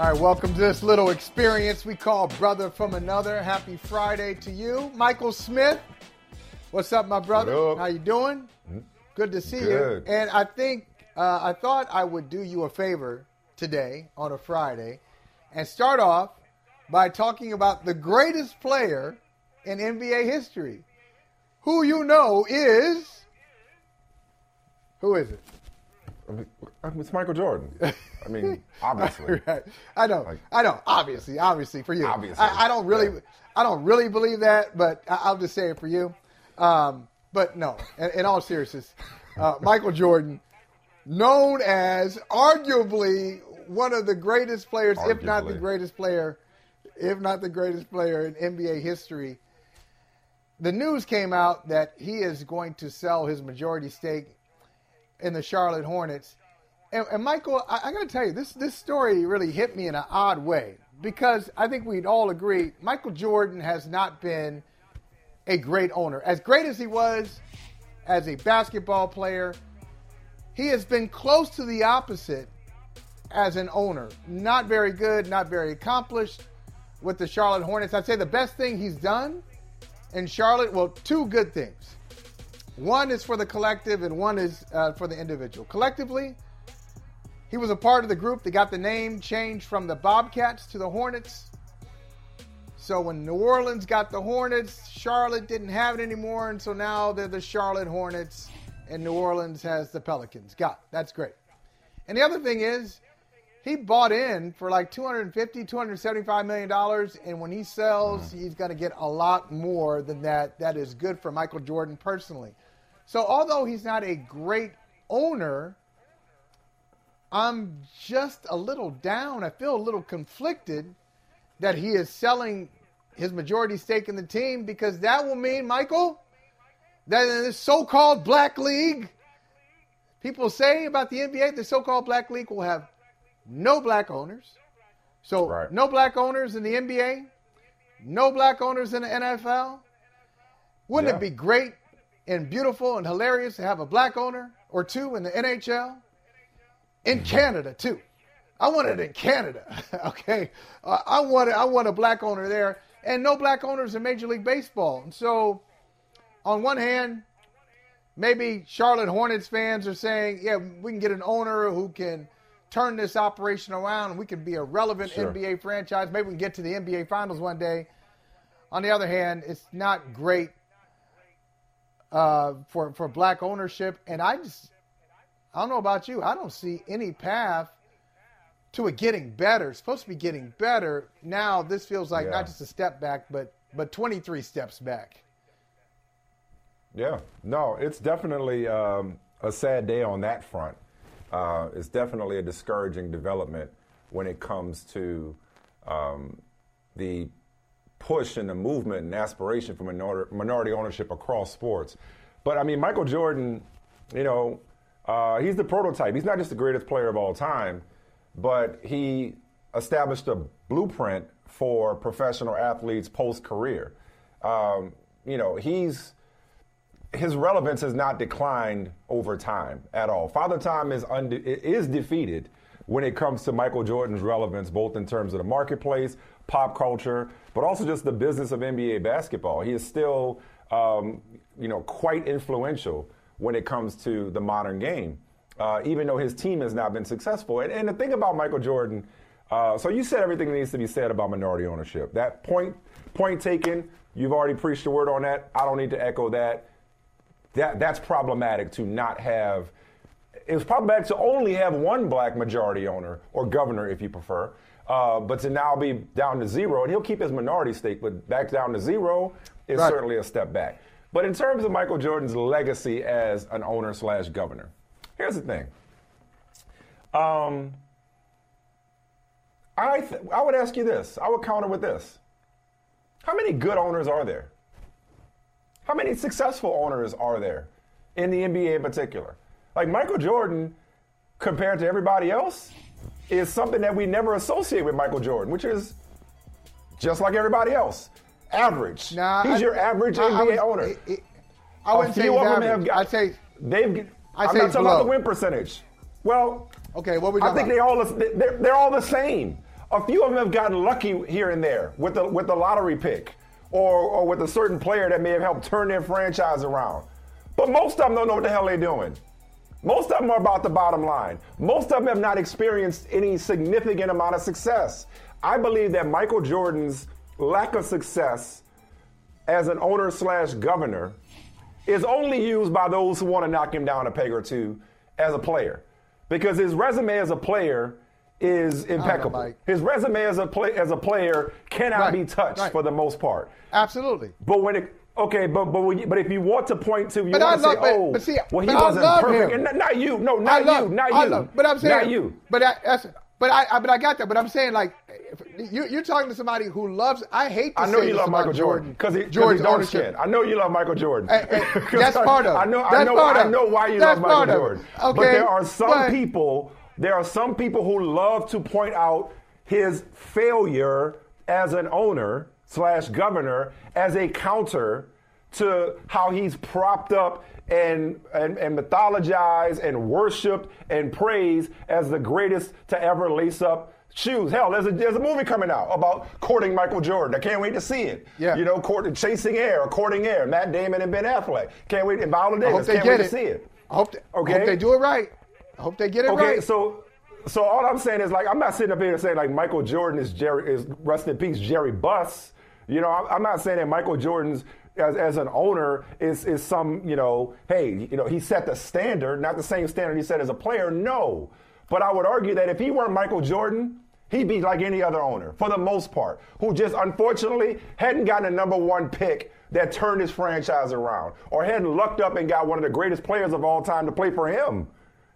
All right, welcome to this little experience we call Brother From Another. Happy Friday to you. Michael Smith, what's up, my brother? How you doing? Good to see you. And I think, I thought I would do you a favor today on a Friday and start off by talking about the greatest player in NBA history, who you know is, who is it? It's Michael Jordan. I mean, obviously. Right. I know. Obviously for you. I don't really believe that, but I'll just say it for you. But no, in all seriousness, Michael Jordan, known as arguably one of the greatest players, if not the greatest player in NBA history. The news came out that he is going to sell his majority stake in the Charlotte Hornets. And Michael, I got to tell you, this story really hit me in an odd way, because I think we'd all agree Michael Jordan has not been a great owner. As great as he was as a basketball player, he has been close to the opposite as an owner. Not very good, not very accomplished with the Charlotte Hornets. I'd say the best thing he's done in Charlotte, well, two good things. One is for the collective and one is for the individual. Collectively, he was a part of the group that got the name changed from the Bobcats to the Hornets. So when New Orleans got the Hornets, Charlotte didn't have it anymore, and so now they're the Charlotte Hornets, and New Orleans has the Pelicans. God, that's great. And the other thing is, he bought in for like $250, $275 million, and when he sells, he's going to get a lot more than that. That is good for Michael Jordan personally. So although he's not a great owner, I'm just a little down. I feel a little conflicted that he is selling his majority stake in the team, because that will mean, Michael, that in this so-called Black League, people say about the NBA, the so-called Black League will have no black owners. So right. No black owners in the NBA, no black owners in the NFL. Wouldn't it be great and beautiful and hilarious to have a black owner or two in the NHL? In Canada, too. I want it in Canada, okay? I want a black owner there, and no black owners in Major League Baseball. And so, on one hand, maybe Charlotte Hornets fans are saying, yeah, we can get an owner who can turn this operation around, and we can be a relevant NBA franchise. Maybe we can get to the NBA Finals one day. On the other hand, it's not great for black ownership, and I don't know about you. I don't see any path to it getting better. It's supposed to be getting better. Now this feels like not just a step back, but 23 steps back. Yeah. No, it's definitely a sad day on that front. It's definitely a discouraging development when it comes to the push and the movement and aspiration for minority ownership across sports. But, I mean, Michael Jordan, you know, he's the prototype. He's not just the greatest player of all time, but he established a blueprint for professional athletes post-career. You know, his relevance has not declined over time at all. Father Time is defeated when it comes to Michael Jordan's relevance, both in terms of the marketplace, pop culture, but also just the business of NBA basketball. He is still, you know, quite influential when it comes to the modern game, even though his team has not been successful. And the thing about Michael Jordan, so you said everything that needs to be said about minority ownership. That point taken, you've already preached the word on that. I don't need to echo that. That's problematic to not have. It was problematic to only have one black majority owner, or governor if you prefer, but to now be down to zero, and he'll keep his minority stake, but back down to zero is certainly a step back. But in terms of Michael Jordan's legacy as an owner/governor, here's the thing. I would ask you this. I would counter with this. How many good owners are there? How many successful owners are there in the NBA in particular? Like Michael Jordan, compared to everybody else, is something that we never associate with Michael Jordan, which is just like everybody else. Average. Nah, he's your average NBA owner. I wouldn't say he's average. I'm not talking about the win percentage. Well, okay, what we talking about? I think they're all the same. A few of them have gotten lucky here and there with the lottery pick or with a certain player that may have helped turn their franchise around. But most of them don't know what the hell they're doing. Most of them are about the bottom line. Most of them have not experienced any significant amount of success. I believe that Michael Jordan's lack of success as an owner/governor is only used by those who want to knock him down a peg or two as a player, because his resume as a player is impeccable. His resume as a player cannot be touched for the most part. Absolutely. But when it but if you want to point to, he wasn't perfect. And not you. But I got that. But I'm saying, like, you're talking to somebody who loves. I hate to say this. I know you love Michael Jordan because he's dark skin. I know you love Michael Jordan. That's part of it. I know why you love Michael Jordan. Okay, but there are some people who love to point out his failure as an owner/governor as a counter to how he's propped up and mythologized and worshipped and praised as the greatest to ever lace up shoes. Hell, there's a movie coming out about courting Michael Jordan. I can't wait to see it. Yeah. You know, Courting Air, Matt Damon and Ben Affleck. Can't wait, and Viola Davis. Can't wait to see it. I hope they do it right. I hope they get it right. Okay, so all I'm saying is, like, I'm not sitting up here and saying, like, Michael Jordan is rest in peace, Jerry Buss. You know, I'm not saying that Michael Jordan's as an owner is some, you know, hey, you know, he set the standard, not the same standard he set as a player. No. But I would argue that if he weren't Michael Jordan, he'd be like any other owner for the most part, who just unfortunately hadn't gotten a number 1 pick that turned his franchise around, or hadn't lucked up and got one of the greatest players of all time to play for him.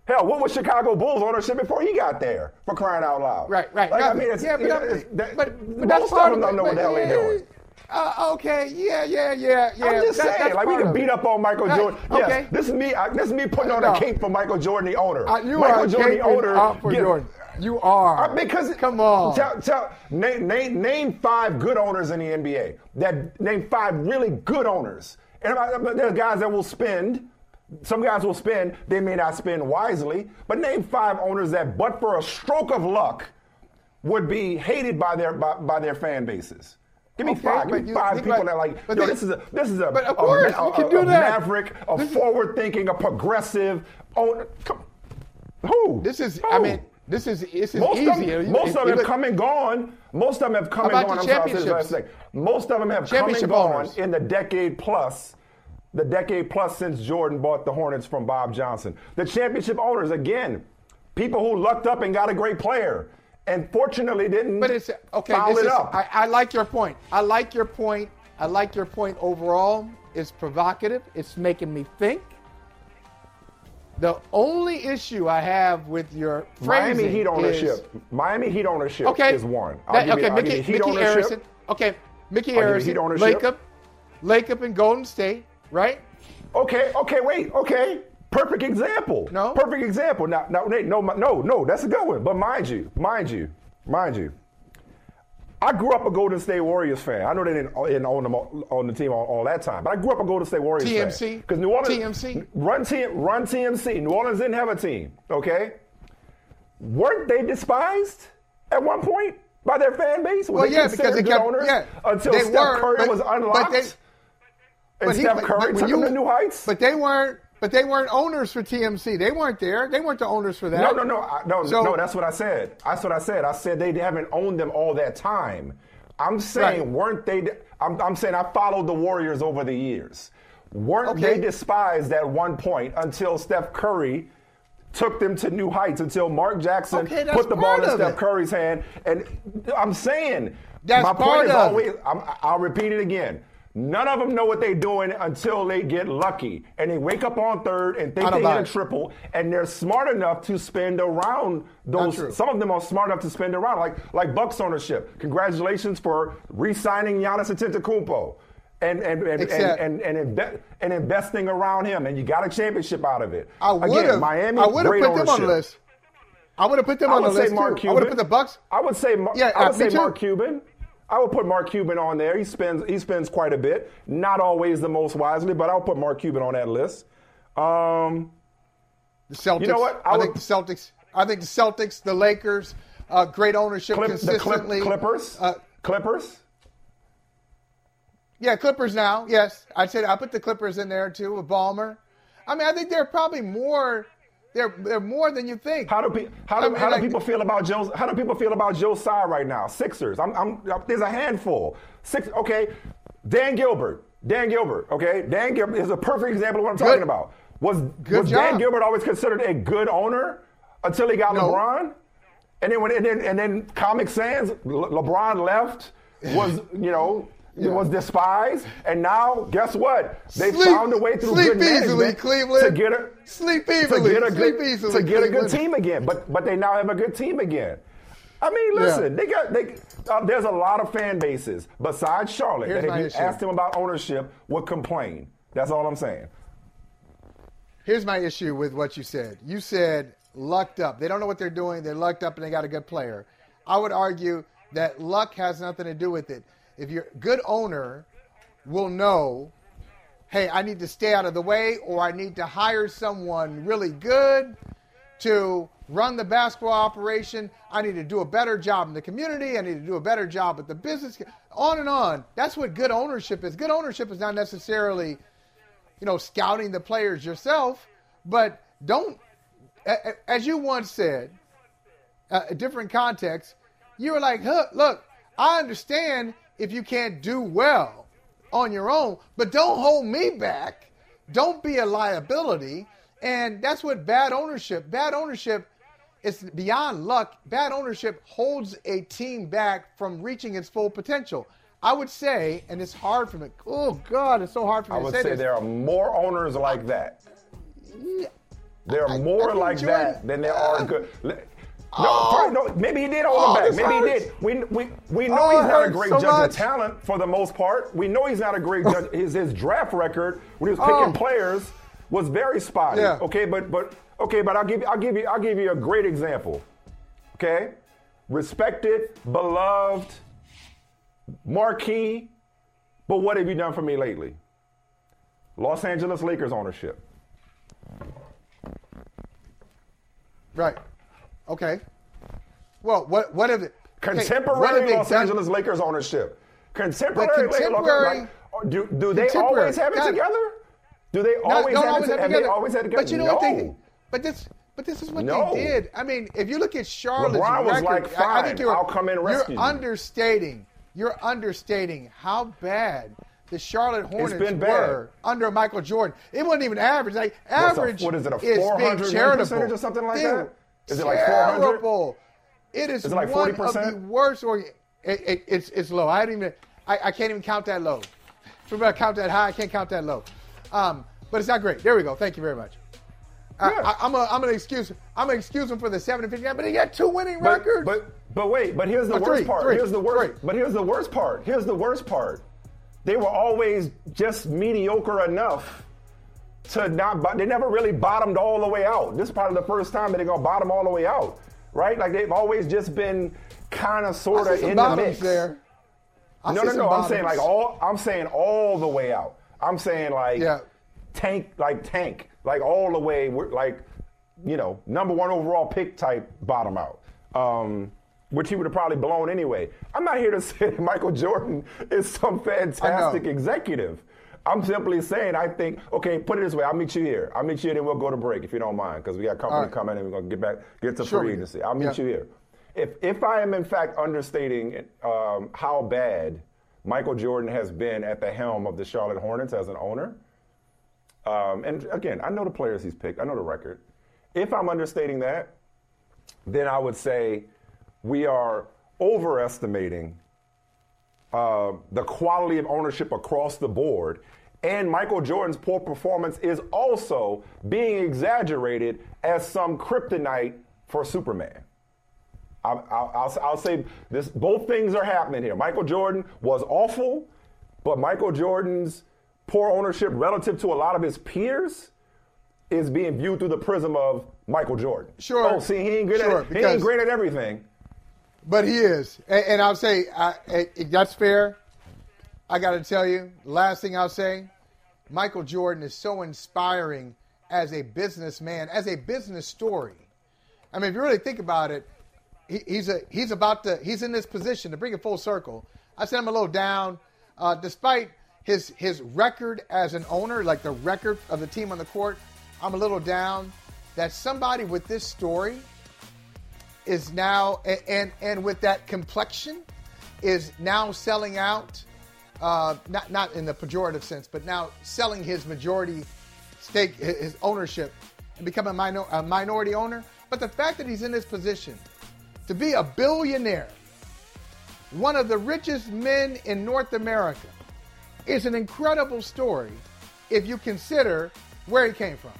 Hell, what was Chicago Bulls ownership before he got there, for crying out loud? Right. Like, I mean, but that's part of them don't know what the hell they're doing. Okay. I'm just saying, like, we can beat up on Michael Jordan. Yes, okay. This is me putting on a cape for Michael Jordan, the owner. You are. Because come on. Name 5 good owners in the NBA. Name 5 really good owners. And there's guys that will spend. Some guys will spend. They may not spend wisely. But name 5 owners that, but for a stroke of luck, would be hated by their fan bases. Give me 5. Give me 5 people that, like, yo, this is a But of course, you can do that. Maverick, a forward-thinking, a progressive owner. Who? This is easier. Most of them have come and gone. Most of them have come and gone. Most of them have come and gone in the decade plus. The decade plus since Jordan bought the Hornets from Bob Johnson. The championship owners, again, people who lucked up and got a great player and fortunately didn't foul it up. I like your point. I like your point overall. It's provocative. It's making me think. The only issue I have with your phrasing Miami Heat ownership is one. Mickey Arison, Lakeup and Golden State. Right? Okay. Perfect example. No. Perfect example. No, that's a good one. But mind you, I grew up a Golden State Warriors fan. I know they didn't own them on the team all that time, but I grew up a Golden State Warriors fan. Because New Orleans TMC. Run TMC. New Orleans didn't have a team. Okay. Weren't they despised at one point by their fan base? Until Steph Curry was unlocked. But Steph Curry took them to new heights. But they weren't owners for TMC. They weren't there. They weren't the owners for that. No. That's what I said. I said they haven't owned them all that time. I'm saying weren't they? I'm saying I followed the Warriors over the years. Weren't they despised at one point until Steph Curry took them to new heights? Until Mark Jackson put the ball in Steph Curry's hand. And I'm saying my point is always. I'll repeat it again. None of them know what they're doing until they get lucky. And they wake up on third and think they hit a triple. And they're smart enough to spend around those. Some of them are smart enough to spend around, like Bucks ownership. Congratulations for re-signing Giannis Antetokounmpo and investing around him. And you got a championship out of it. I would have put them on the list. I would have put them on the list, too. I would have put the Bucks. I would say Mark Cuban. I would put Mark Cuban on there. He spends quite a bit. Not always the most wisely, but I'll put Mark Cuban on that list. The Celtics. You know what? I think the Celtics, the Lakers, great ownership consistently. Clippers. Yeah, Clippers now. Yes, I put the Clippers in there too with Ballmer. I mean, I think they're probably more. They're more than you think. How do people feel about Joe Tsai right now? Sixers. There's a handful. Six. Okay. Dan Gilbert. Okay. Dan Gilbert is a perfect example of what I'm talking about. Was Dan Gilbert always considered a good owner until he got LeBron? And then Comic Sans LeBron left. Was despised, and now guess what? They found a way through good management to get a good team again. But they now have a good team again. I mean, listen, there's a lot of fan bases besides Charlotte that if you ask them about ownership would complain. That's all I'm saying. Here's my issue with what you said. You said lucked up. They don't know what they're doing. They're lucked up, and they got a good player. I would argue that luck has nothing to do with it. If you're a good owner, will know, hey, I need to stay out of the way, or I need to hire someone really good to run the basketball operation. I need to do a better job in the community. I need to do a better job with the business. On and on. That's what good ownership is. Good ownership is not necessarily, scouting the players yourself, but don't, as you once said, a different context, you were like, look, I understand if you can't do well on your own, but don't hold me back. Don't be a liability. And that's what bad ownership is beyond luck. Bad ownership holds a team back from reaching its full potential. I would say, and it's hard for me. Oh God, it's so hard for me to say this. I would say there are more owners like that. There are more like that than there are good. Maybe he did hold him back. Maybe he did. We know he's not a great judge of talent for the most part. We know he's not a great judge. His draft record when he was picking players was very spotty. Yeah. Okay, but I'll give you a great example. Okay, respected, beloved, marquee. But what have you done for me lately? Los Angeles Lakers ownership. Right. Okay. Well, what if it? Contemporary Los Angeles Lakers ownership. Contemporary. Do they always have it together? Do they always have it together? Always had it together. But you know what they did? But this is what they did. I mean, if you look at Charlotte's record, was like, fine, I think I'll come and rescue you. You're understating how bad the Charlotte Hornets were under Michael Jordan. It wasn't even average. Like average. What is it? A 400% or something like that? Is it like 400? It is like 40%? Of the worst. It's low. I can't even count that low. Remember, I count that high. I can't count that low. But it's not great. There we go. Thank you very much. Yeah. I'm gonna excuse him for the 7-59, but he got two winning records. But wait, here's the worst part. Here's the worst part. They were always just mediocre enough. They never really bottomed all the way out. This is probably the first time that they're gonna bottom all the way out, right? Like they've always just been kind of, sort of in the mix. There. No. I'm saying all the way out. I'm saying tank, like all the way, number one overall pick type bottom out, which he would have probably blown anyway. I'm not here to say that Michael Jordan is some fantastic executive. I'm simply saying, I think, okay, put it this way. I'll meet you here, then we'll go to break if you don't mind, because we got company coming and we're going to get to free agency. I'll meet you here. If I am, in fact, understating how bad Michael Jordan has been at the helm of the Charlotte Hornets as an owner, and again, I know the players he's picked. I know the record. If I'm understating that, then I would say we are overestimating the quality of ownership across the board, and Michael Jordan's poor performance is also being exaggerated as some kryptonite for Superman. I'll say this, both things are happening here. Michael Jordan was awful, but Michael Jordan's poor ownership relative to a lot of his peers is being viewed through the prism of Michael Jordan. Sure. Oh, see, he ain't great at everything. But he is. And I'll say, that's fair. I got to tell you, last thing I'll say, Michael Jordan is so inspiring as a businessman, as a business story. I mean, if you really think about it, he's in this position to bring it full circle. I said I'm a little down. Despite his record as an owner, like the record of the team on the court, I'm a little down that somebody with this story is now, and with that complexion, is now selling out, not in the pejorative sense, but now selling his majority stake, his ownership, and become a minority owner. But the fact that he's in this position to be a billionaire, one of the richest men in North America, is an incredible story if you consider where he came from.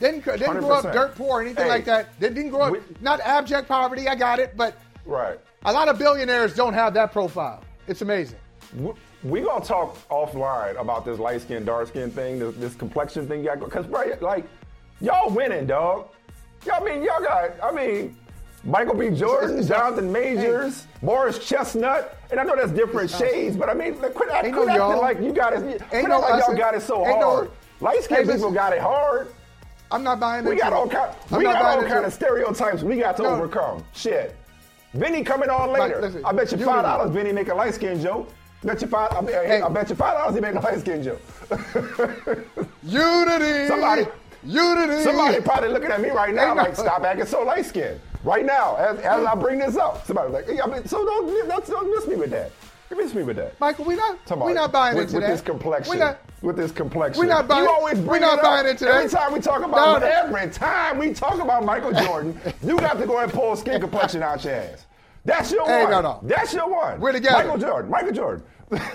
Didn't grow up dirt poor or anything like that. Didn't grow up, not abject poverty, I got it, but right. A lot of billionaires don't have that profile. It's amazing. We're going to talk offline about this light-skinned, dark-skinned thing, this complexion thing. Because, like, y'all winning, dog. Y'all got Michael B. Jordan, Jonathan Majors, Morris Chestnut, and I know that's different shades, but I mean, y'all got it so hard. Light-skinned people got it hard. I'm not buying that. We got all kind of stereotypes we got to overcome. Shit. Vinny coming on later. Listen, I bet you $5 Vinny make a light-skinned joke. I bet you $5 he make a light-skinned joke. Unity! Somebody probably looking at me right now like, stop acting so light-skinned. Right now, as I bring this up, somebody's like, don't miss me with that. Miss me with that. Michael, we're not buying into this complexion. We're not buying into that. Every time we talk about Michael Jordan, you got to go and pull skin complexion out your ass. That's your one. No. That's your one. We're together. Michael Jordan.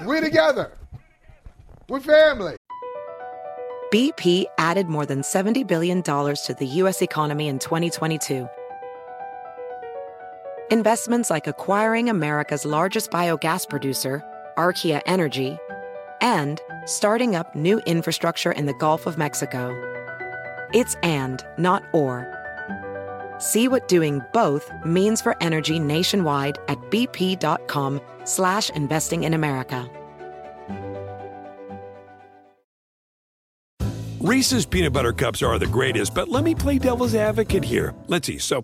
We're together. We're family. BP added more than $70 billion to the U.S. economy in 2022. Investments like acquiring America's largest biogas producer, Archaea Energy, and starting up new infrastructure in the Gulf of Mexico. It's and, not or. See what doing both means for energy nationwide at bp.com/investing in America. Reese's Peanut Butter Cups are the greatest, but let me play devil's advocate here. Let's see. So,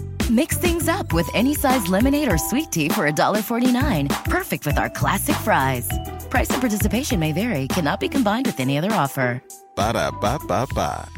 Mix things up with any size lemonade or sweet tea for $1.49. Perfect with our classic fries. Price and participation may vary. Cannot be combined with any other offer. Ba-da-ba-ba-ba.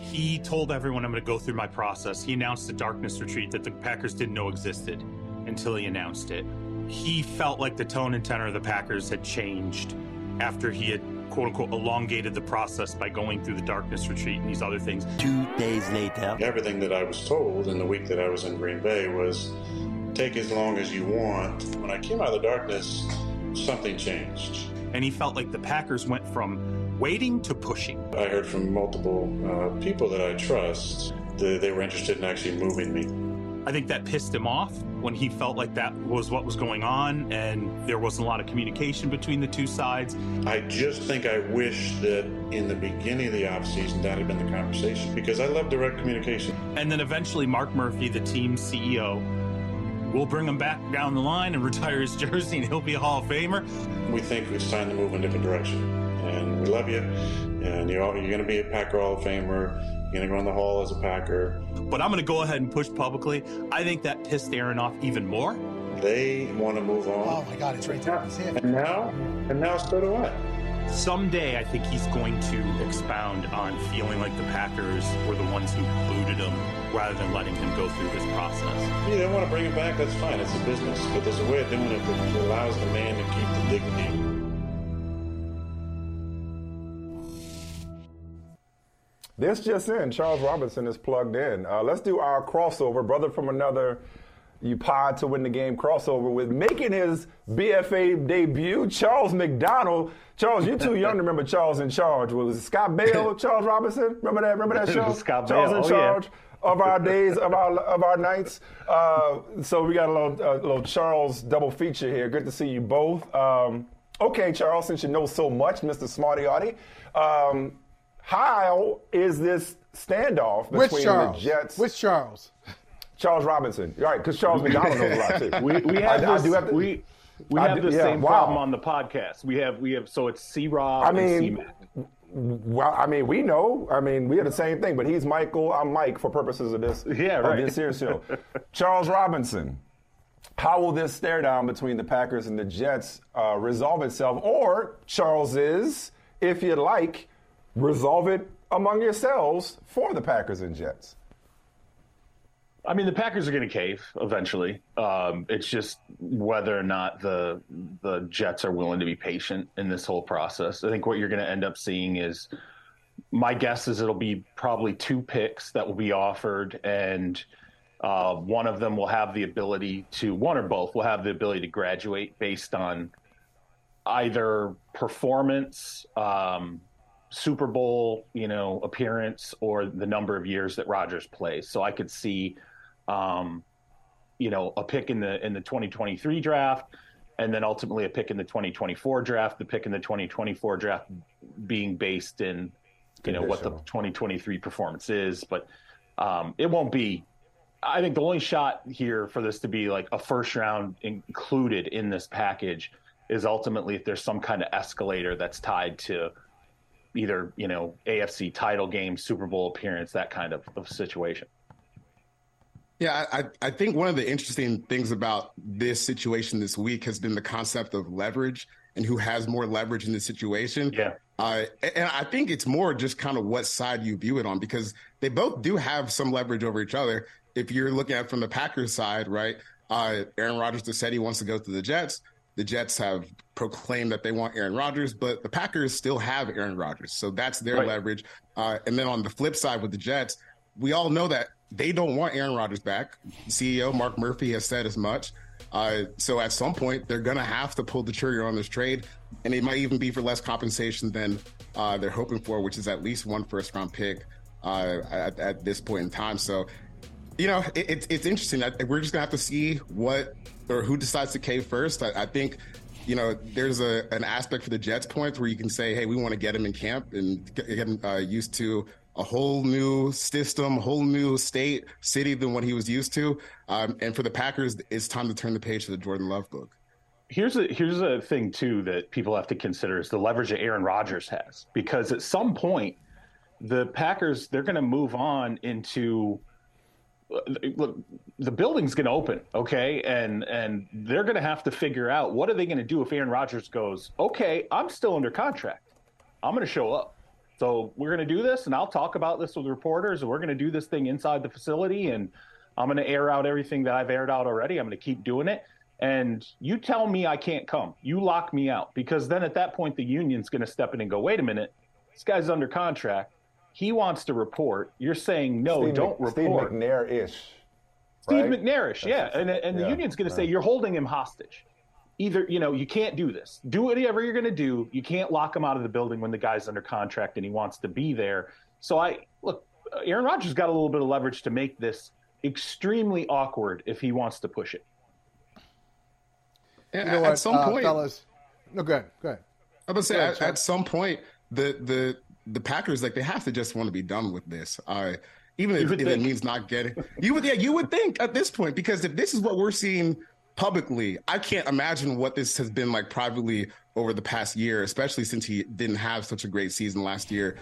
He told everyone, I'm going to go through my process. He announced the darkness retreat that the Packers didn't know existed until he announced it. He felt like the tone and tenor of the Packers had changed after he had quote-unquote elongated the process by going through the darkness retreat and these other things. 2 days later. Everything that I was told in the week that I was in Green Bay was take as long as you want. When I came out of the darkness, something changed. And he felt like the Packers went from waiting to pushing. I heard from multiple people that I trust that they were interested in actually moving me. I think that pissed him off when he felt like that was what was going on and there wasn't a lot of communication between the two sides. I just think I wish that in the beginning of the offseason that had been the conversation because I love direct communication. And then eventually Mark Murphy, the team CEO, we'll bring him back down the line and retire his jersey and he'll be a Hall of Famer. We think it's time to move in a different direction. And we love you. And you're going to be a Packer Hall of Famer. You're going to go in the Hall as a Packer. But I'm going to go ahead and push publicly. I think that pissed Aaron off even more. They want to move on. Oh my God, it's right there. And now so do I. Someday, I think he's going to expound on feeling like the Packers were the ones who booted him rather than letting him go through this process. You don't want to bring him back, that's fine. It's a business. But there's a way of doing it that allows the man to keep the dignity. This just in, Charles Robinson is plugged in. Let's do our crossover, brother from another You Pod to Win the Game crossover with making his BFA debut, Charles McDonald. Charles, you too young to remember Charles in Charge. Was it Scott Baio, Charles Robinson? Remember that show? Scott Charles Baio. In Charge, yeah. Of our days, of our nights. So we got a little Charles double feature here. Good to see you both. Okay, Charles, since you know so much, Mr. Smarty-Arty, how is this standoff between the Jets? Which Charles? Charles Robinson. All right, because Charles McDonald knows a lot too. We have the same problem on the podcast. We have so it's C-Rob and C-Mac. Well, we know. We have the same thing, but he's Michael, I'm Mike for purposes of this. Yeah, right. This here show. Charles Robinson. How will this stare down between the Packers and the Jets resolve itself? Or Charles's, if you like, resolve it among yourselves for the Packers and Jets. The Packers are going to cave eventually. It's just whether or not the Jets are willing to be patient in this whole process. I think what you're going to end up seeing is, my guess is it'll be probably two picks that will be offered, and one of them will have the ability to, one or both will have the ability to graduate based on either performance, Super Bowl, appearance, or the number of years that Rodgers plays. So I could see, a pick in the 2023 draft, and then ultimately a pick in the 2024 draft. The pick in the 2024 draft being based in, what the 2023 performance is. But it won't be. I think the only shot here for this to be like a first round included in this package is ultimately if there's some kind of escalator that's tied to either, AFC title game, Super Bowl appearance, that kind of situation. Yeah, I think one of the interesting things about this situation this week has been the concept of leverage and who has more leverage in this situation. Yeah. And I think it's more just kind of what side you view it on, because they both do have some leverage over each other. If you're looking at it from the Packers side, right, Aaron Rodgers just said he wants to go to the Jets. The Jets have proclaimed that they want Aaron Rodgers, but the Packers still have Aaron Rodgers. So that's their leverage. And then on the flip side with the Jets, we all know that they don't want Aaron Rodgers back. CEO Mark Murphy has said as much. So at some point, they're going to have to pull the trigger on this trade. And it might even be for less compensation than they're hoping for, which is at least one first-round pick at this point in time. So, it's interesting. We're just going to have to see what or who decides to cave first. I think, there's an aspect for the Jets points where you can say, hey, we want to get him in camp and get him used to a whole new system, whole new city than what he was used to. And for the Packers, it's time to turn the page to the Jordan Love book. Here's a thing, too, that people have to consider is the leverage that Aaron Rodgers has, because at some point the Packers, they're going to move on into – look, the building's going to open, okay? And they're going to have to figure out what are they going to do if Aaron Rodgers goes, okay, I'm still under contract. I'm going to show up. So we're going to do this, and I'll talk about this with reporters, and we're going to do this thing inside the facility, and I'm going to air out everything that I've aired out already. I'm going to keep doing it. And you tell me I can't come. You lock me out. Because then at that point, the union's going to step in and go, wait a minute, this guy's under contract. He wants to report. You're saying, no, don't report. Steve McNair-ish. Steve McNair-ish, yeah. And the union's going to say, you're holding him hostage. Either, you can't do this. Do whatever you're going to do. You can't lock him out of the building when the guy's under contract and he wants to be there. So, Aaron Rodgers got a little bit of leverage to make this extremely awkward if he wants to push it. And at some point, fellas. No, go ahead. I was going to say, at some point, the Packers, they have to just want to be done with this. Even if it means not getting – you would think at this point, because if this is what we're seeing publicly, I can't imagine what this has been like privately over the past year, especially since he didn't have such a great season last year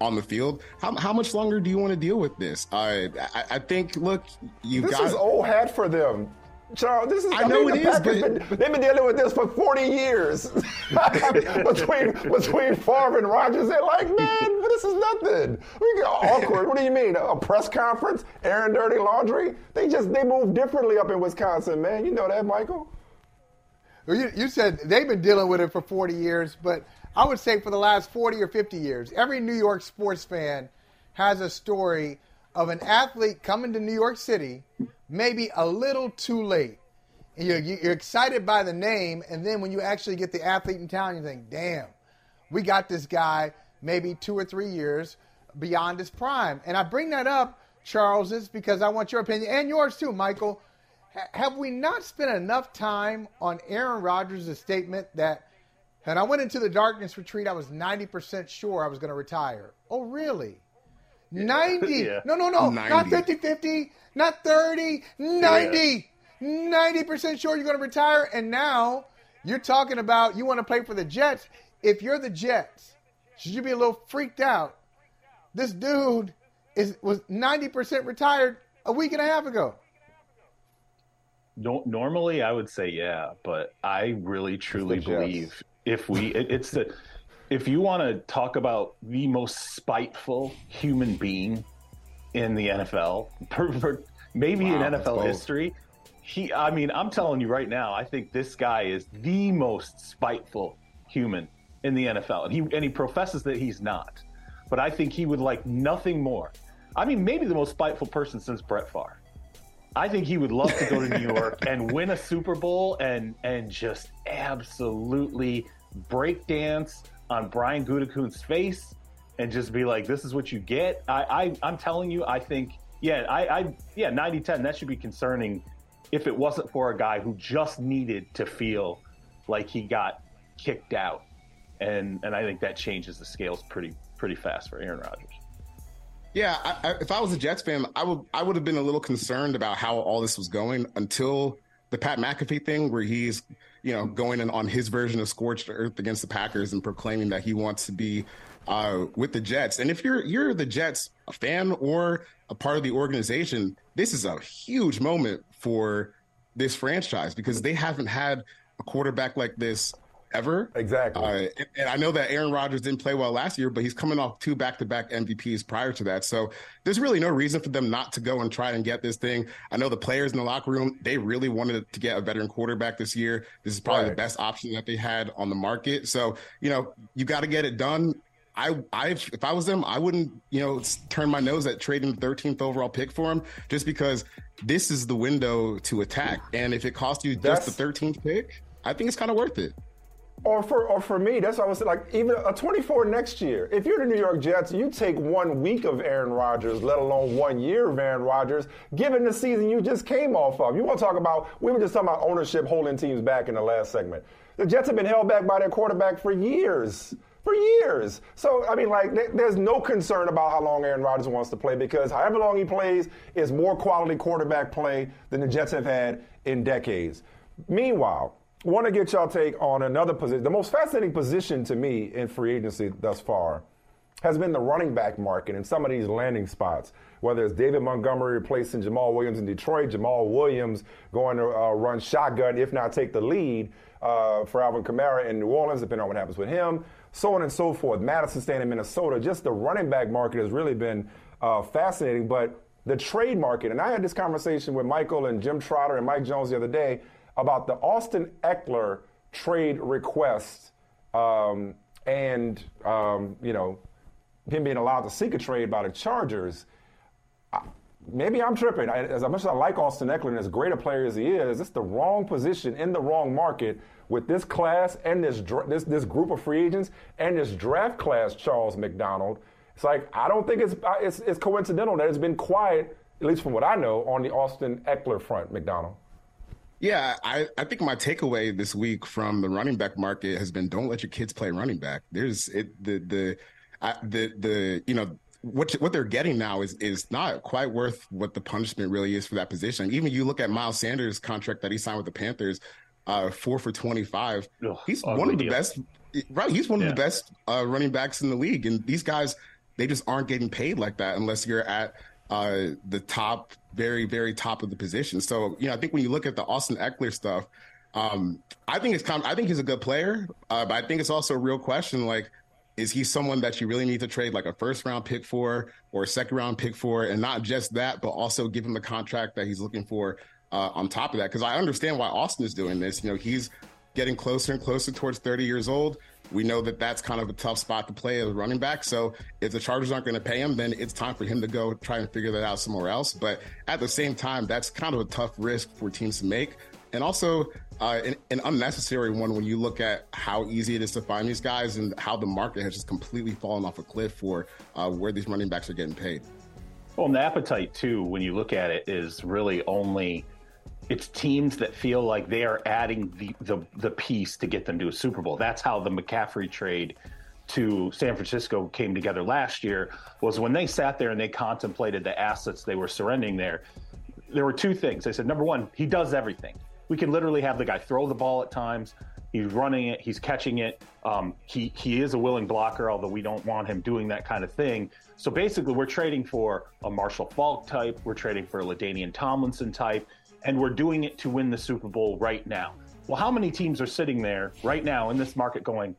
on the field. How much longer do you want to deal with this? I think, look, you got – this is old hat for them. Charles, this is, I know it is, but they've been dealing with this for 40 years between Favre and Rodgers. They're like, man, this is nothing. We get awkward. What do you mean? A press conference, airing dirty laundry? They move differently up in Wisconsin, man. You know that, Michael. Well, you said they've been dealing with it for 40 years, but I would say for the last 40 or 50 years, every New York sports fan has a story of an athlete coming to New York City maybe a little too late. And you're excited by the name, and then when you actually get the athlete in town, you think, damn, we got this guy maybe 2 or 3 years beyond his prime. And I bring that up, Charles, is because I want your opinion, and yours too, Michael. Have we not spent enough time on Aaron Rodgers' statement that, and I went into the darkness retreat, I was 90% sure I was going to retire. Oh, really? 90. Yeah. No. 90. Not 50-50, not 30, 90. Yeah. 90% sure you're going to retire. And now you're talking about you want to play for the Jets. If you're the Jets, should you be a little freaked out? This dude was 90% retired a week and a half ago. Normally I would say yeah, but I really truly believe if you want to talk about the most spiteful human being in the NFL, maybe in NFL history, I'm telling you right now, I think this guy is the most spiteful human in the NFL, and he professes that he's not, but I think he would like nothing more. I mean, maybe the most spiteful person since Brett Favre. I think he would love to go to New York and win a Super Bowl and just absolutely breakdance on Brian Gutekunst's face and just be like, this is what you get. I'm telling you, I think, 90-10, that should be concerning if it wasn't for a guy who just needed to feel like he got kicked out. And I think that changes the scales pretty fast for Aaron Rodgers. Yeah, if I was a Jets fan, I would have been a little concerned about how all this was going until the Pat McAfee thing, where he's, going in on his version of Scorched Earth against the Packers and proclaiming that he wants to be with the Jets. And if you're the Jets, a fan or a part of the organization, this is a huge moment for this franchise because they haven't had a quarterback like this ever. Exactly. And I know that Aaron Rodgers didn't play well last year, but he's coming off 2 back-to-back MVPs prior to that. So there's really no reason for them not to go and try and get this thing. I know the players in the locker room, they really wanted to get a veteran quarterback this year. This is probably the best option that they had on the market. So, you got to get it done. If I was them, I wouldn't, turn my nose at trading the 13th overall pick for him just because this is the window to attack. And if it costs you just the 13th pick, I think it's kind of worth it. Or for me, that's what I was saying, like, even a 24 next year. If you're the New York Jets, you take 1 week of Aaron Rodgers, let alone 1 year of Aaron Rodgers, given the season you just came off of. You want to talk about, we were just talking about ownership holding teams back in the last segment. The Jets have been held back by their quarterback for years. So, there's no concern about how long Aaron Rodgers wants to play because however long he plays is more quality quarterback play than the Jets have had in decades. Meanwhile, want to get y'all take on another position. The most fascinating position to me in free agency thus far has been the running back market and some of these landing spots, whether it's David Montgomery replacing Jamal Williams in Detroit, Jamal Williams going to run shotgun, if not take the lead for Alvin Kamara in New Orleans, depending on what happens with him, so on and so forth. Madison staying in Minnesota. Just the running back market has really been fascinating. But the trade market, and I had this conversation with Michael and Jim Trotter and Mike Jones the other day, about the Austin Ekeler trade request and him being allowed to seek a trade by the Chargers. Maybe I'm tripping. As much as I like Austin Ekeler and as great a player as he is, it's the wrong position in the wrong market with this class and this group of free agents and this draft class, Charles McDonald. It's like, I don't think it's coincidental that it's been quiet, at least from what I know, on the Austin Ekeler front, McDonald. Yeah, I think my takeaway this week from the running back market has been don't let your kids play running back. What they're getting now is not quite worth what the punishment really is for that position. Even you look at Miles Sanders' contract that he signed with the Panthers, 4 for $25. He's one of the best. Right, he's one of the best running backs in the league, and these guys, they just aren't getting paid like that unless you're at the top, very, very top of the position. So, you know, I think when you look at the Austin Ekeler stuff, I think he's a good player, but I think it's also a real question, like, is he someone that you really need to trade like a first round pick for or a second round pick for? And not just that, but also give him the contract that he's looking for on top of that. Because I understand why Austin is doing this. You know, he's getting closer and closer towards 30 years old. We know that that's kind of a tough spot to play as a running back. So if the Chargers aren't going to pay him, then it's time for him to go try and figure that out somewhere else. But at the same time, that's kind of a tough risk for teams to make. And also an unnecessary one when you look at how easy it is to find these guys and how the market has just completely fallen off a cliff for where these running backs are getting paid. Well, and the appetite, too, when you look at it, is really only it's teams that feel like they are adding the piece to get them to a Super Bowl. That's how the McCaffrey trade to San Francisco came together last year, was when they sat there and they contemplated the assets they were surrendering there. There were two things. They said, number one, he does everything. We can literally have the guy throw the ball at times. He's running it. He's catching it. He is a willing blocker, although we don't want him doing that kind of thing. So basically, we're trading for a Marshall Faulk type. We're trading for a LaDainian Tomlinson type. And we're doing it to win the Super Bowl right now. Well, how many teams are sitting there right now in this market going,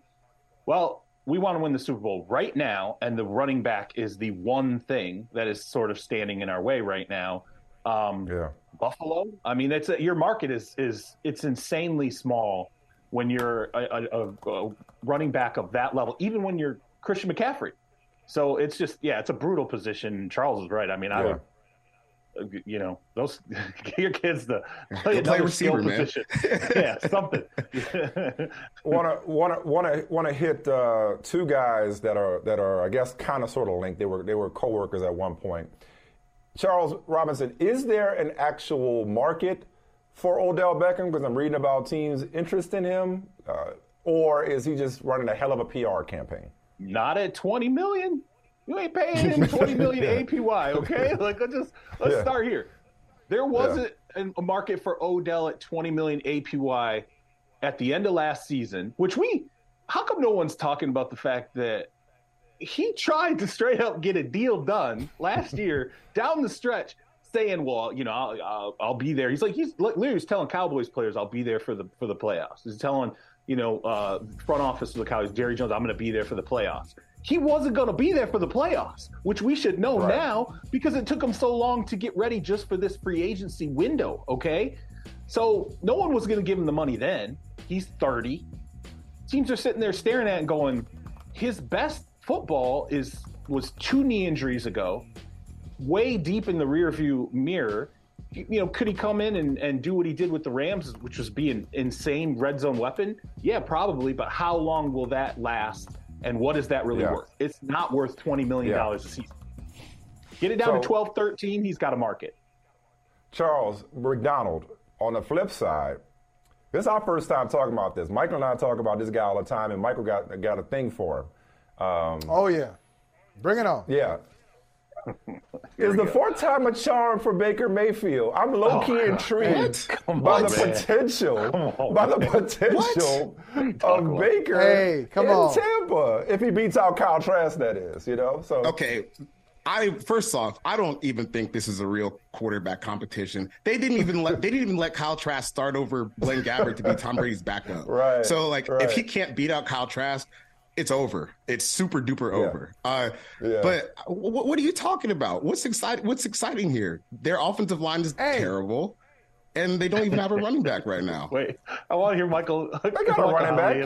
well, we want to win the Super Bowl right now, and the running back is the one thing that is sort of standing in our way right now? Yeah. Buffalo. I mean, it's your market is it's insanely small when you're a running back of that level, even when you're Christian McCaffrey. So it's just, yeah, it's a brutal position. Charles is right. I mean, I would, you know, those get your kids to play receiver position. Yeah, something. Want to hit two guys that are I guess kind of sort of linked. They were coworkers at one point. Charles Robinson, is there an actual market for Odell Beckham? Because I'm reading about teams' interest in him, or is he just running a hell of a PR campaign? Not at $20 million. You ain't paying him $20 million APY, okay? Like, let's start here. There wasn't a market for Odell at $20 million APY at the end of last season, which how come no one's talking about the fact that he tried to straight up get a deal done last year down the stretch, saying, well, you know, I'll be there. He's like, he's telling Cowboys players, I'll be there for the playoffs. He's telling, you know, front office of the Cowboys, Jerry Jones, I'm going to be there for the playoffs. He wasn't going to be there for the playoffs, which we should know now because it took him so long to get ready just for this free agency window. Okay. So no one was going to give him the money then. He's 30. Teams are sitting there staring at it and going, his best football was two knee injuries ago, way deep in the rearview mirror. You know, could he come in and do what he did with the Rams, which was be an insane red zone weapon? Yeah, probably, but how long will that last, and what is that really worth? It's not worth $20 million a season. Get it down to 12, 13, he's got a market. Charles McDonald, on the flip side, this is our first time talking about this. Michael and I talk about this guy all the time, and Michael got a thing for him. Bring it on. Yeah. It's the fourth time a charm for Baker Mayfield. I'm low-key intrigued by the potential of Baker in Tampa, if he beats out Kyle Trask, that is, you know? So okay. First off, I don't even think this is a real quarterback competition. They didn't even let Kyle Trask start over Blaine Gabbert to be Tom Brady's backup. Right. So like if he can't beat out Kyle Trask, it's over. It's super duper over. But what are you talking about? What's exciting here? Their offensive line is terrible, and they don't even have a running back right now. Wait, I want to hear Michael. They got a running back.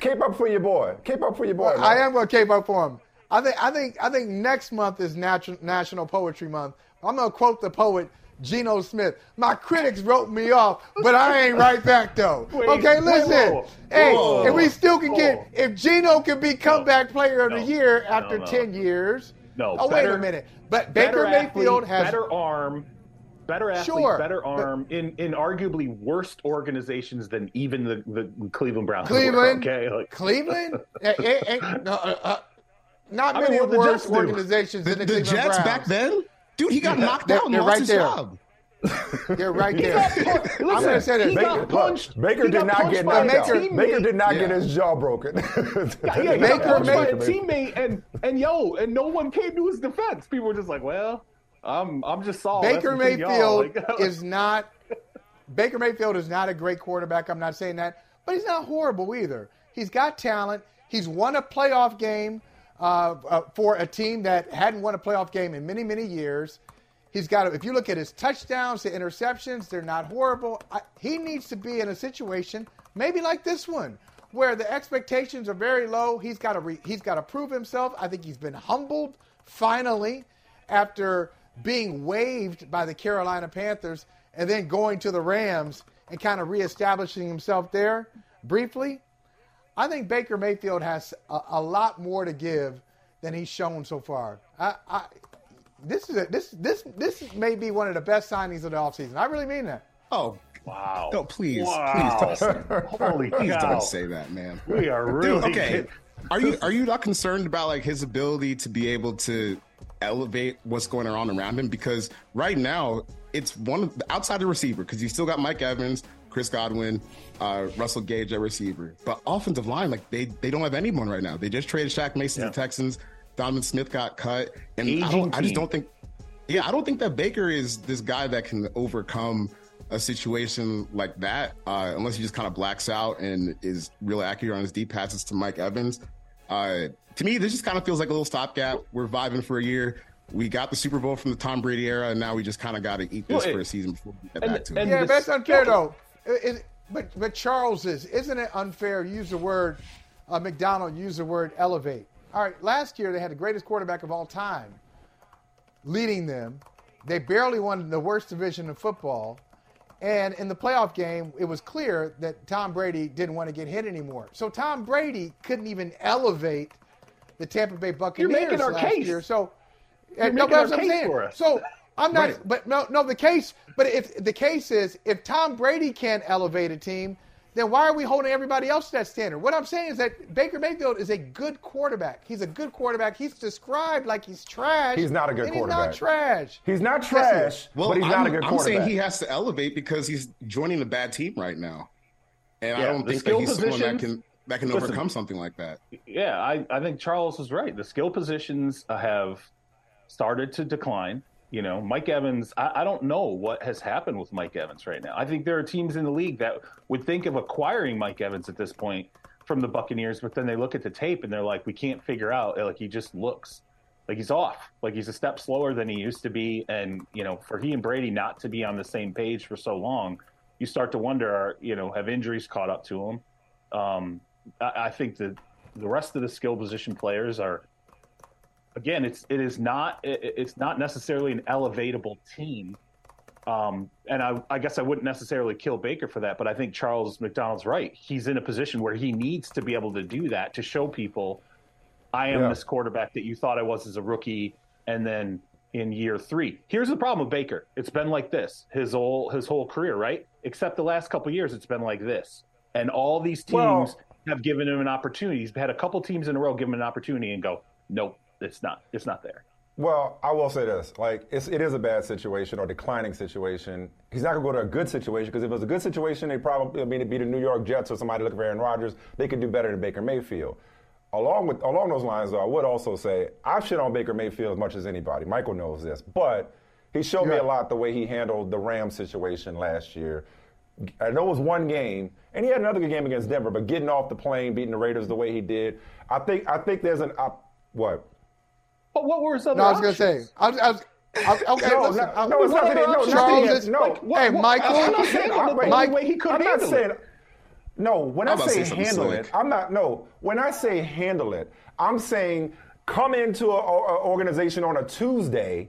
Cape up for your boy. Cape up for your boy. Well, I am going to cape up for him. I think next month is National Poetry Month. I'm going to quote the poet Geno Smith. My critics wrote me off, but I ain't right back though. Listen. Whoa. And we still can get if Geno can be comeback player of the year after 10 years. No. Oh, better, wait a minute. But Baker Mayfield has better arm, better athlete, better arm in arguably worst organizations than even the Cleveland Browns. Cleveland? Not many of the worst organizations in the Cleveland Browns. The Jets back then? Dude, he got knocked out and lost his job. You're right there. Baker did not get knocked out. Baker did not get his jaw broken. Baker made a teammate, and no one came to his defense. People were just like, well, I'm just soft. Baker Mayfield is not a great quarterback. I'm not saying that, but he's not horrible either. He's got talent. He's won a playoff game for a team that hadn't won a playoff game in many, many years. He's got to, if you look at his touchdowns, the interceptions, they're not horrible. He needs to be in a situation maybe like this one where the expectations are very low. He's got to prove himself. I think he's been humbled finally after being waived by the Carolina Panthers and then going to the Rams and kind of reestablishing himself there briefly. I think Baker Mayfield has a lot more to give than he's shown so far. This may be one of the best signings of the offseason. I really mean that. Oh, wow. No, please. Wow. Please don't say that. Don't say that, man. We are really okay. Are you not concerned about like his ability to be able to elevate what's going on around him? Because right now it's one of the outside the receiver, because you still got Mike Evans, Chris Godwin, Russell Gage at receiver. But offensive line, like they don't have anyone right now. They just traded Shaq Mason to Texans. Donovan Smith got cut, and I don't think that Baker is this guy that can overcome a situation like that, unless he just kind of blacks out and is really accurate on his deep passes to Mike Evans. To me, this just kind of feels like a little stopgap. We're vibing for a year. We got the Super Bowl from the Tom Brady era, and now we just kind of got to eat this for a season before we get back to it. Yeah, that's unfair, though. But Charles, isn't it unfair? Use the word, McDonald used the word elevate. All right, last year they had the greatest quarterback of all time leading them. They barely won the worst division in football. And in the playoff game, it was clear that Tom Brady didn't want to get hit anymore. So Tom Brady couldn't even elevate the Tampa Bay Buccaneers last year. So that's what I'm saying. For us. So I'm not – but no, the case – but if the case is if Tom Brady can't elevate a team – then why are we holding everybody else to that standard? What I'm saying is that Baker Mayfield is a good quarterback. He's a good quarterback. He's described like he's trash. He's not a good quarterback. He's not trash. He's not trash, but he's not a good quarterback. I'm saying he has to elevate because he's joining a bad team right now. And I don't think that he's someone that can overcome something like that. Yeah, I think Charles was right. The skill positions have started to decline. You know, Mike Evans, I don't know what has happened with Mike Evans right now. I think there are teams in the league that would think of acquiring Mike Evans at this point from the Buccaneers, but then they look at the tape and they're like, we can't figure out. Like, he just looks like he's off. Like, he's a step slower than he used to be. And, you know, for he and Brady not to be on the same page for so long, you start to wonder, you know, have injuries caught up to him? I think that the rest of the skill position players are – again, it's not necessarily an elevatable team, and I guess I wouldn't necessarily kill Baker for that, but I think Charles McDonald's right. He's in a position where he needs to be able to do that to show people, I am this quarterback that you thought I was as a rookie, and then in year three. Here's the problem with Baker. It's been like this his whole career, right? Except the last couple of years, it's been like this, and all these teams have given him an opportunity. He's had a couple teams in a row give him an opportunity and go, nope. It's not there. Well, I will say this. Like, it is a bad situation or declining situation. He's not going to go to a good situation, because if it was a good situation, they'd probably it'd be the New York Jets or somebody looking for Aaron Rodgers. They could do better than Baker Mayfield. Along those lines, though, I would also say I've shit on Baker Mayfield as much as anybody. Michael knows this. But he showed me a lot the way he handled the Rams situation last year. I know it was one game, and he had another good game against Denver, but getting off the plane, beating the Raiders the way he did, I think there's an what? But what were his other options? When I say handle it, I'm saying come into an organization on a Tuesday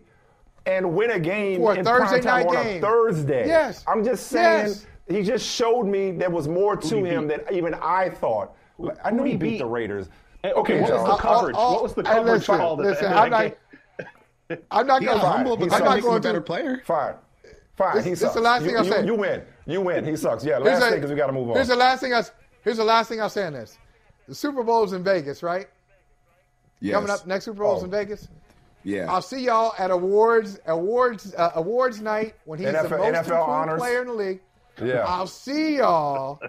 and win a game in prime time on a Thursday. Yes. I'm just saying he just showed me there was more to him than even I thought. I knew he beat the Raiders. Okay, what was the coverage? What was the coverage call? I'm not going to humble, but I'm not going to better player. Fine. He sucks. That's the last thing I'm saying. You win. He sucks. Yeah, last thing, because we got to move on. Here's the last thing I'm saying this. The Super Bowl's in Vegas, right? Yes. Coming up, next Super Bowl's in Vegas. Yeah. I'll see y'all at awards night when he's NFL, the most improved player in the league. Yeah. I'll see y'all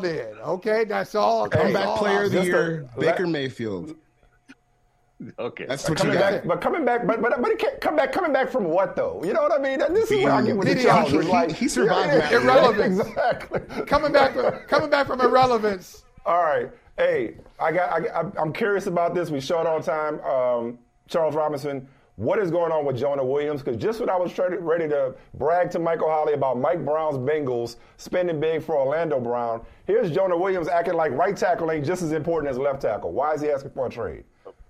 then. Okay, that's all. Comeback player of the year, Baker Mayfield. Okay. That's what coming back, but coming back, but he can't come back. Coming back from what though? You know what I mean? This is where I get with the Chargers. Like he survived irrelevance. Exactly. Coming back from irrelevance. All right. Hey, I'm curious about this. We short on time. Charles Robinson, what is going on with Jonah Williams? Because just when I was ready to brag to Michael Holley about Mike Brown's Bengals spending big for Orlando Brown, here's Jonah Williams acting like right tackle ain't just as important as left tackle. Why is he asking for a trade?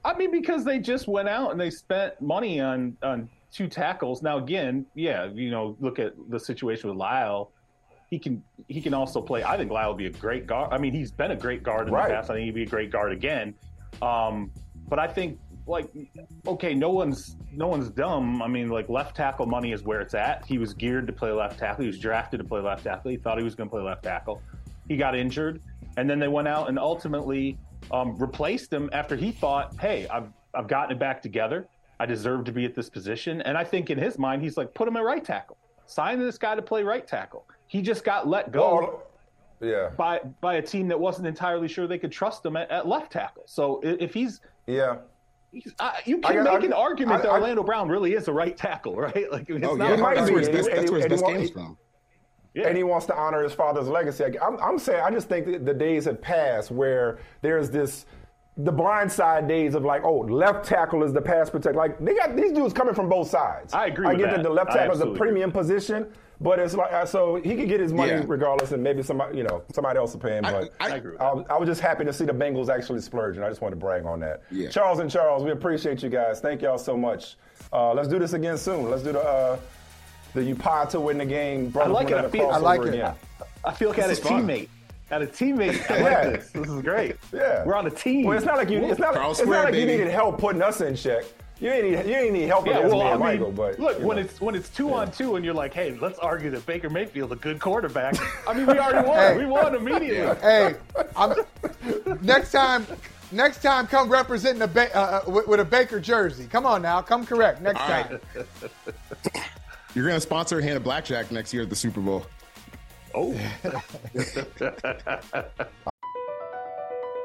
I mean, because they just went out and they spent money on two tackles. Now, again, yeah, you know, look at the situation with Lyle. He can also play. I think Lyle would be a great guard. I mean, he's been a great guard in the past. I think he'd be a great guard again. But I think, like, okay, no one's dumb. I mean, like, left tackle money is where it's at. He was geared to play left tackle. He was drafted to play left tackle. He thought he was going to play left tackle. He got injured, and then they went out and ultimately replaced him after he thought, hey, I've gotten it back together. I deserve to be at this position. And I think in his mind, he's like, put him at right tackle. Sign this guy to play right tackle. He just got let go by a team that wasn't entirely sure they could trust him at left tackle. So if you can make an argument that Orlando Brown really is a right tackle, right? Like, it's not that's where his best game's from. Yeah. And he wants to honor his father's legacy. I'm saying, I just think that the days have passed where there's this. The blindside days of like, oh, left tackle is the pass protect. Like, they got these dudes coming from both sides. I agree with that. I get that the left tackle is a premium position, but it's like, so he could get his money regardless, and maybe somebody else will pay him. But I agree with that. I was just happy to see the Bengals actually splurge, and I just wanted to brag on that. Yeah. Charles and Charles, we appreciate you guys. Thank y'all so much. Let's do this again soon. Let's do the UPI to win the game. Brother, I like it. I like it. I feel like I had a teammate. At a teammate like this. This is great. Yeah. We're on a team. Well, it's not like you needed help putting us in check. You ain't need help with this man, Michael. But look, when it's 2-on-2 and you're like, hey, let's argue that Baker Mayfield's a good quarterback. I mean, we already won. Hey. We won immediately. Yeah. Hey, next time, come representing with a Baker jersey. Come on now, come correct next time. Right. You're gonna sponsor a hand of blackjack next year at the Super Bowl. Oh.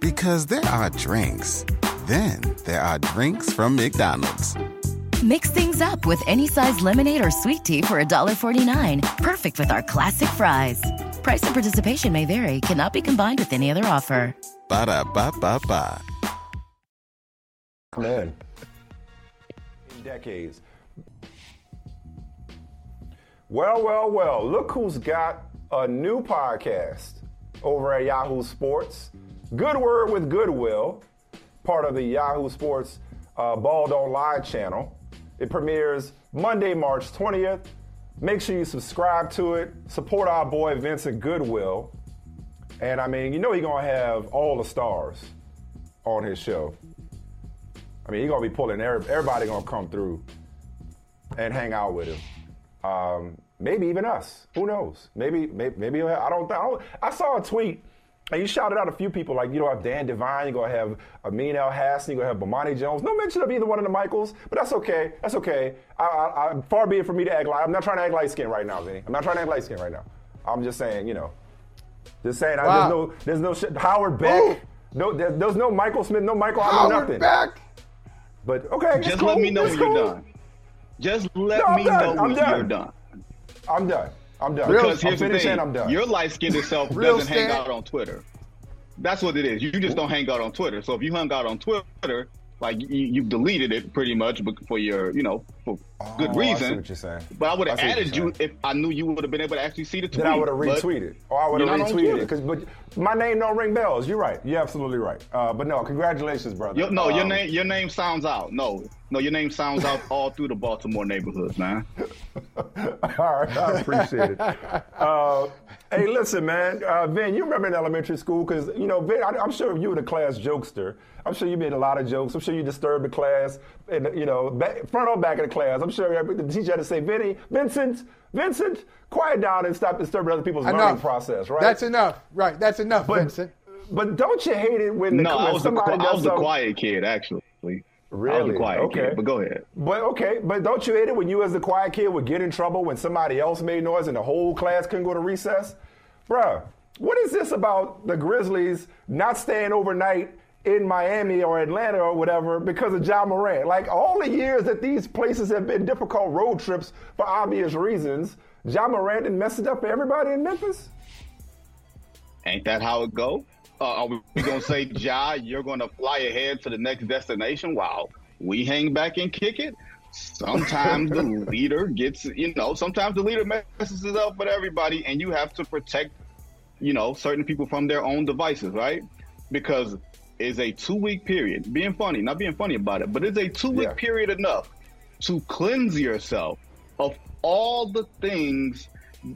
Because there are drinks. Then there are drinks from McDonald's. Mix things up with any size lemonade or sweet tea for $1.49. Perfect with our classic fries. Price and participation may vary. Cannot be combined with any other offer. Ba-da-ba-ba-ba. Man. In decades. Well, well, well, look who's got a new podcast over at Yahoo Sports. Good Word with Goodwill, part of the Yahoo Sports Ball Don't Lie channel. It premieres Monday, March 20th. Make sure you subscribe to it. Support our boy Vincent Goodwill. And, I mean, you know he's going to have all the stars on his show. I mean, he's going to be pulling everybody going to come through and hang out with him. Maybe even us. Who knows? Maybe he'll have, I don't. I saw a tweet, and you shouted out a few people. Like, you don't have Dan Devine. You're going to have Amin El Hassan. You're going to have Bomani Jones. No mention of either one of the Michaels, but that's okay. That's okay. I far be it for me to act like. I'm not trying to act light skin right now, Vinny. I'm not trying to act light skin right now. I'm just saying, you know. Just saying. Wow. There's no Howard Beck. No, there's no Michael Smith. No Michael. Howard Beck. But okay, just let me know when you're done. Just let me know when you're done. I'm done. I'm done. Because here's the thing, your light-skinned self doesn't hang out on Twitter. That's what it is. You just don't hang out on Twitter. So if you hung out on Twitter, like you've deleted it pretty much for your, you know, for good reason. I see what you're saying. But I would have added you if I knew you would have been able to actually see the tweet. Then I would have retweeted. Or I would have retweeted it. 'Cause, but my name don't ring bells. You're right. You're absolutely right. But no, congratulations, brother. No, your name sounds out. No, your name sounds out all through the Baltimore neighborhood, man. All right, I appreciate it. Hey, listen, man, Vin, you remember in elementary school, because, you know, Vin, I'm sure you were the class jokester. I'm sure you made a lot of jokes. I'm sure you disturbed the class, and you know, front or back of the class. I'm sure the teacher had to say, Vinny, Vincent, quiet down and stop disturbing other people's learning process, right? That's enough, right, that's enough, but, Vincent. But don't you hate it when I was the quiet kid, actually. Really? I was a quiet kid, but go ahead. But don't you hate it when you as the quiet kid would get in trouble when somebody else made noise and the whole class couldn't go to recess? Bruh, what is this about the Grizzlies not staying overnight in Miami or Atlanta or whatever because of Ja Morant? Like, all the years that these places have been difficult road trips for obvious reasons, Ja Morant didn't mess it up for everybody in Memphis? Ain't that how it go? Are we going to say, Ja, you're going to fly ahead to the next destination while we hang back and kick it? Sometimes the leader gets, you know, sometimes the leader messes it up with everybody, and you have to protect, you know, certain people from their own devices, right? Because it's a 2-week period. Being funny, not being funny about it, but it's a 2-week period enough to cleanse yourself of all the things,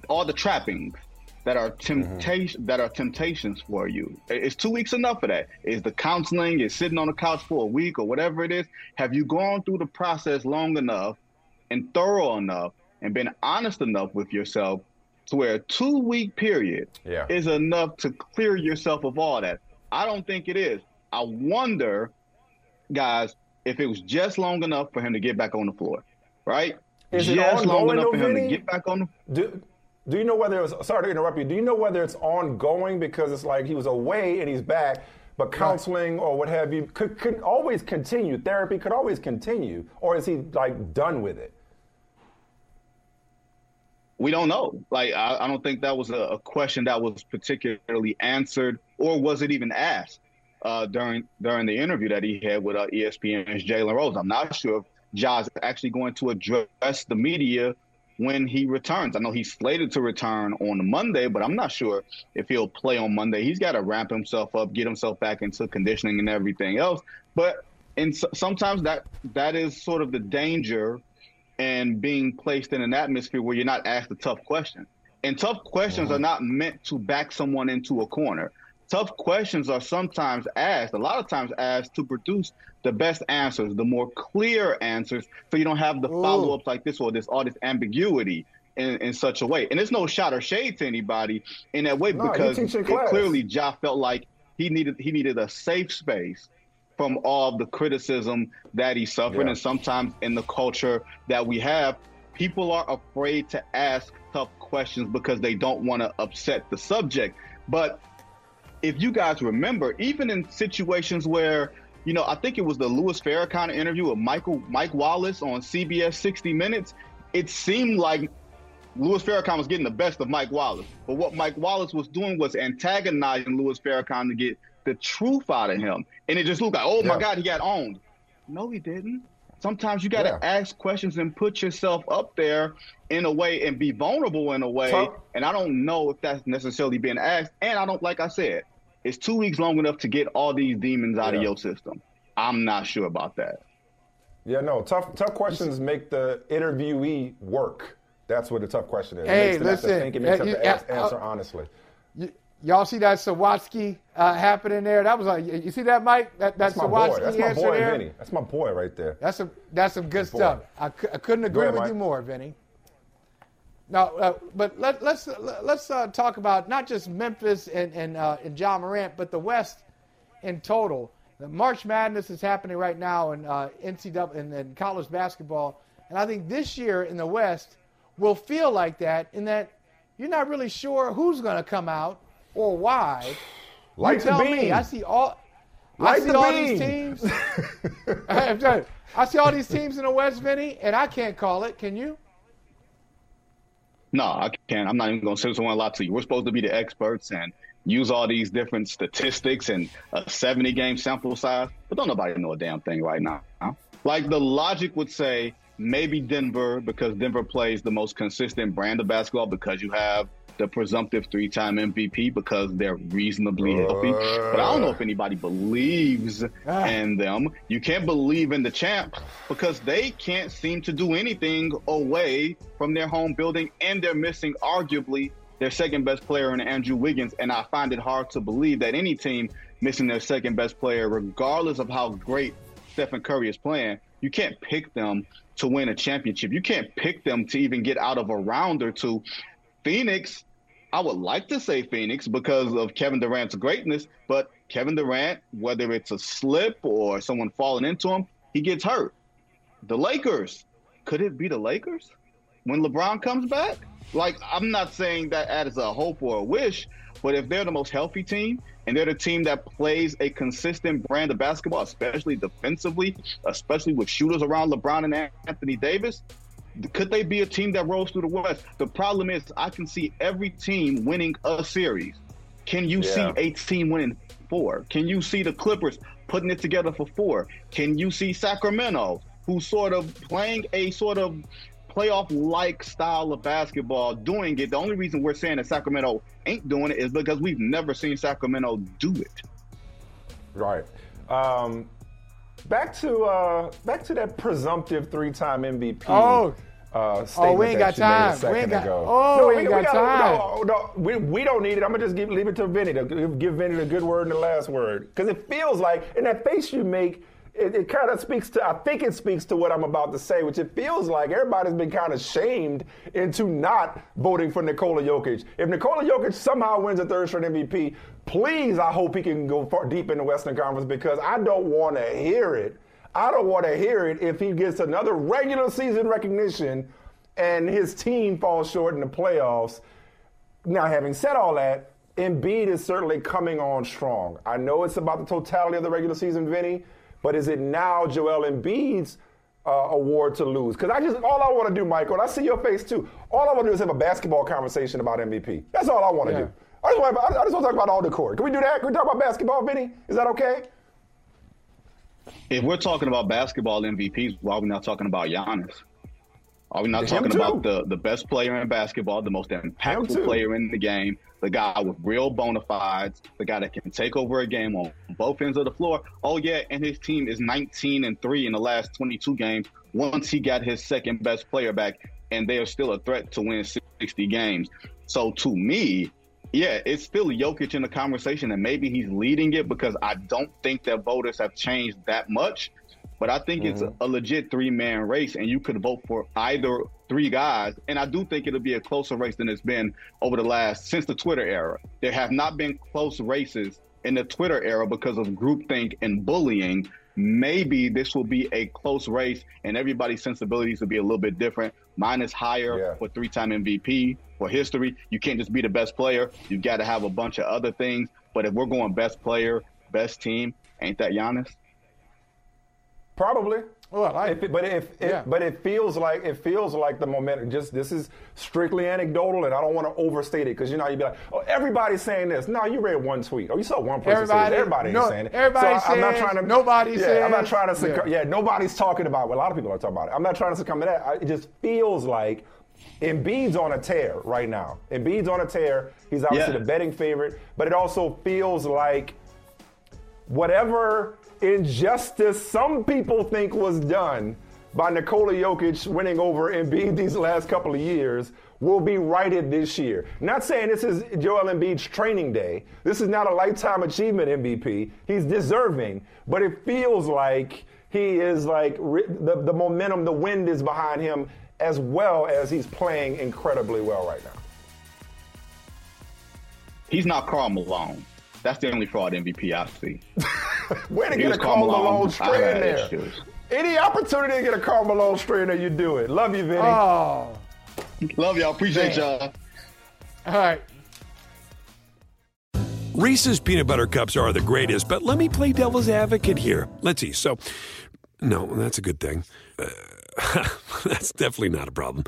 all the trappings that are temptations for you. Is 2 weeks enough for that? Is the counseling, is sitting on the couch for a week or whatever it is? Have you gone through the process long enough and thorough enough and been honest enough with yourself to where a 2-week period is enough to clear yourself of all that? I don't think it is. I wonder, guys, if it was just long enough for him to get back on the floor, right? Is it just long enough for him to get back on the floor? Do you know whether it was, sorry to interrupt you, do you know whether it's ongoing because it's like he was away and he's back, but counseling or what have you could always continue, therapy could always continue, or is he like done with it? We don't know. Like, I don't think that was a question that was particularly answered, or was it even asked during the interview that he had with ESPN's Jalen Rose. I'm not sure if Ja's actually going to address the media when he returns. I know he's slated to return on Monday, but I'm not sure if he'll play on Monday. He's got to ramp himself up, get himself back into conditioning and everything else. But sometimes that is sort of the danger and being placed in an atmosphere where you're not asked a tough question. And tough questions are not meant to back someone into a corner. Tough questions are sometimes asked, a lot of times asked, to produce the best answers, the more clear answers, so you don't have the follow-ups like this or all this ambiguity in such a way. And it's no shot or shade to anybody in that way, because clearly Ja felt like he needed a safe space from all the criticism that he suffered. And sometimes in the culture that we have, people are afraid to ask tough questions because they don't want to upset the subject. But if you guys remember, even in situations where, you know, I think it was the Louis Farrakhan interview with Mike Wallace on CBS 60 Minutes, it seemed like Louis Farrakhan was getting the best of Mike Wallace. But what Mike Wallace was doing was antagonizing Louis Farrakhan to get the truth out of him. And it just looked like, oh, my God, he got owned. No, he didn't. Sometimes you got to ask questions and put yourself up there in a way and be vulnerable in a way. And I don't know if that's necessarily being asked. And I don't, like I said, it's 2 weeks long enough to get all these demons out of your system. I'm not sure about that. Yeah, no, tough questions make the interviewee work. That's what the tough question is. Hey, it makes them have to think. It makes them have to answer honestly. Y'all see that Sawatsky happening there? That was like, you see that, Mike? That's my Sawatsky boy. That's my boy, there. Vinny. That's my boy right there. That's some good stuff. I couldn't agree with you more, Vinny. Now, but let's talk about not just Memphis and Ja Morant, but the West in total. The March Madness is happening right now in NCAA and college basketball, and I think this year in the West will feel like that, in that you're not really sure who's going to come out or why. Like, you tell me. I see all I see all these teams. I see all these teams in the West, Vinny, and I can't call it. Can you? No, I can't. I'm not even going to sit someone a lot to you. We're supposed to be the experts and use all these different statistics and a 70-game sample size. But don't nobody know a damn thing right now. Huh? Like, the logic would say maybe Denver, because Denver plays the most consistent brand of basketball, because you have the presumptive three-time MVP, because they're reasonably healthy. But I don't know if anybody believes in them. You can't believe in the champ because they can't seem to do anything away from their home building, and they're missing arguably their second-best player in Andrew Wiggins, and I find it hard to believe that any team missing their second-best player, regardless of how great Stephen Curry is playing, you can't pick them to win a championship. You can't pick them to even get out of a round or two. Phoenix, I would like to say Phoenix because of Kevin Durant's greatness, but Kevin Durant, whether it's a slip or someone falling into him, he gets hurt. The Lakers, could it be the Lakers when LeBron comes back? Like, I'm not saying that as a hope or a wish, but if they're the most healthy team and they're the team that plays a consistent brand of basketball, especially defensively, especially with shooters around LeBron and Anthony Davis, could they be a team that rolls through the West? The problem is I can see every team winning a series. Can you see a team winning four? Can you see the Clippers putting it together for four? Can you see Sacramento, who's sort of playing a sort of playoff-like style of basketball, doing it? The only reason we're saying that Sacramento ain't doing it is because we've never seen Sacramento do it. Right. Back to that presumptive three-time MVP. Statement we ain't got time. We ain't got time. No, we don't need it. I'm gonna just leave it to Vinny to give Vinny the good word and the last word, because it feels like, in that face you make, it kind of speaks to, I think it speaks to what I'm about to say, which it feels like everybody's been kind of shamed into not voting for Nikola Jokic. If Nikola Jokic somehow wins a third straight MVP, please, I hope he can go far deep in the Western Conference, because I don't want to hear it. I don't want to hear it if he gets another regular season recognition and his team falls short in the playoffs. Now, having said all that, Embiid is certainly coming on strong. I know it's about the totality of the regular season, Vinny, but is it now Joel Embiid's award to lose? Because all I want to do, Michael, and I see your face too, all I want to do is have a basketball conversation about MVP. That's all I want to do. I just want to talk about all the court. Can we do that? Can we talk about basketball, Vinny? Is that okay? If we're talking about basketball MVPs, why are we not talking about Giannis? Are we not talking about the best player in basketball, the most impactful player in the game, the guy with real bona fides, the guy that can take over a game on both ends of the floor? Oh, yeah, and his team is 19-3 in the last 22 games once he got his second-best player back, and they are still a threat to win 60 games. So, to me, yeah, it's still Jokic in the conversation, and maybe he's leading it because I don't think that voters have changed that much. But I think it's a legit three-man race, and you could vote for either three guys. And I do think it'll be a closer race than it's been over the last, since the Twitter era. There have not been close races in the Twitter era because of groupthink and bullying. Maybe this will be a close race, and everybody's sensibilities will be a little bit different. Mine is higher for three-time MVP, for history. You can't just be the best player. You got to have a bunch of other things. But if we're going best player, best team, ain't that Giannis? Probably. Well, but it feels like the momentum. Just, this is strictly anecdotal, and I don't want to overstate it, because you'd be like, oh, everybody's saying this. No, you read one tweet. Oh, you saw one person say this. Everybody's saying it. Nobody's talking about it. Well, a lot of people are talking about it. I'm not trying to succumb to that. It just feels like Embiid's on a tear right now. Embiid's on a tear. He's obviously the betting favorite, but it also feels like whatever injustice some people think was done by Nikola Jokic winning over Embiid these last couple of years will be righted this year. Not saying this is Joel Embiid's training day. This is not a lifetime achievement MVP. He's deserving, but it feels like he is like the momentum, the wind is behind him, as well as he's playing incredibly well right now. He's not Karl Malone. That's the only fraud MVP I see. Way to get a Karl Malone stray in there. Any opportunity to get a Karl Malone stray in there, you do it. Love you, Vinny. Oh. Love y'all. Appreciate y'all. All right. Reese's peanut butter cups are the greatest, but let me play devil's advocate here. Let's see. So, no, that's a good thing. That's definitely not a problem.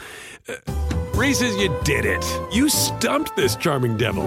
Reese's, you did it. You stumped this charming devil.